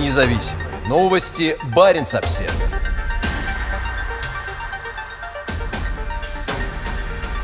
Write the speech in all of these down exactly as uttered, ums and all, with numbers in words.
Независимые новости. Баренц Обсервер.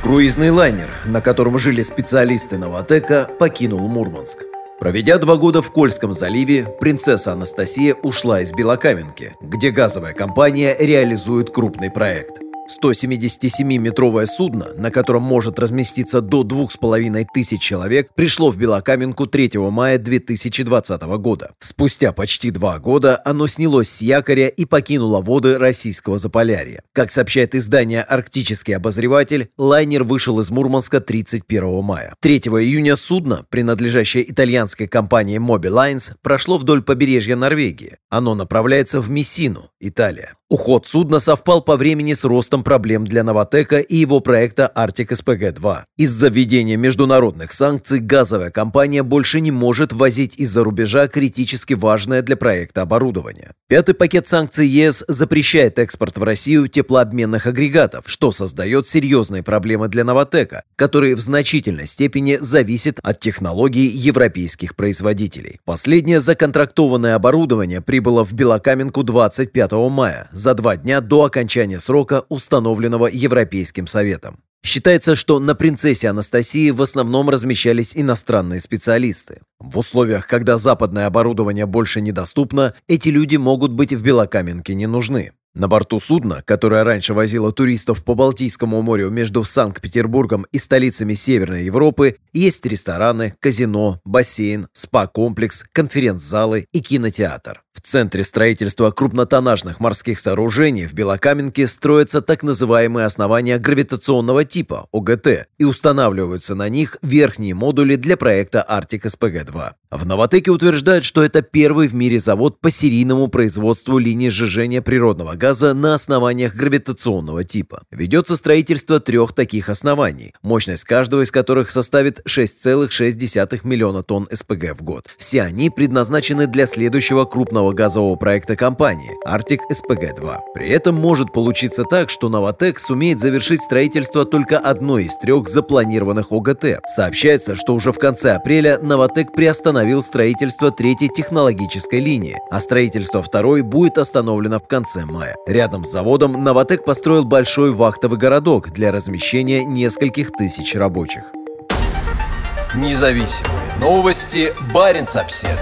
Круизный лайнер, на котором жили специалисты Новатэка, покинул Мурманск. Проведя два года в Кольском заливе, принцесса Анастасия ушла из Белокаменки, где газовая компания реализует крупный проект. сто семьдесят семь метровое судно, на котором может разместиться до двух с половиной тысяч человек, пришло в Белокаменку третьего мая две тысячи двадцатого года. Спустя почти два года оно снялось с якоря и покинуло воды российского Заполярья. Как сообщает издание «Арктический обозреватель», лайнер вышел из Мурманска тридцать первого мая. третьего июня судно, принадлежащее итальянской компании Mobile Lines, прошло вдоль побережья Норвегии. Оно направляется в Мессину, Италия. Уход судна совпал по времени с ростом проблем для Новатэка и его проекта «Арктик-СПГ-два». Из-за введения международных санкций газовая компания больше не может возить из-за рубежа критически важное для проекта оборудование. Пятый пакет санкций ЕС запрещает экспорт в Россию теплообменных агрегатов, что создает серьезные проблемы для Новатэка, который в значительной степени зависит от технологий европейских производителей. Последнее законтрактованное оборудование прибыло в Белокаменку двадцать пятого мая, за два дня до окончания срока, установленного Европейским Советом. Считается, что на принцессе Анастасии в основном размещались иностранные специалисты. В условиях, когда западное оборудование больше недоступно, эти люди могут быть в Белокаменке не нужны. На борту судна, которое раньше возило туристов по Балтийскому морю между Санкт-Петербургом и столицами Северной Европы, есть рестораны, казино, бассейн, спа-комплекс, конференц-залы и кинотеатр. В центре строительства крупнотоннажных морских сооружений в Белокаменке строятся так называемые основания гравитационного типа, ОГТ, и устанавливаются на них верхние модули для проекта «Арктик-СПГ-два». В Новатэке утверждают, что это первый в мире завод по серийному производству линий сжижения природного газа на основаниях гравитационного типа. Ведется строительство трех таких оснований, мощность каждого из которых составит шесть целых шесть десятых миллиона тонн СПГ в год. Все они предназначены для следующего крупного газового проекта компании – «Арктик-СПГ-два». При этом может получиться так, что Новатэк сумеет завершить строительство только одной из трех запланированных ОГТ. Сообщается, что уже в конце апреля Новатэк приостановил строительство третьей технологической линии, а строительство второй будет остановлено в конце мая. Рядом с заводом Новатэк построил большой вахтовый городок для размещения нескольких тысяч рабочих. Независимые новости. Баренц Обсервер.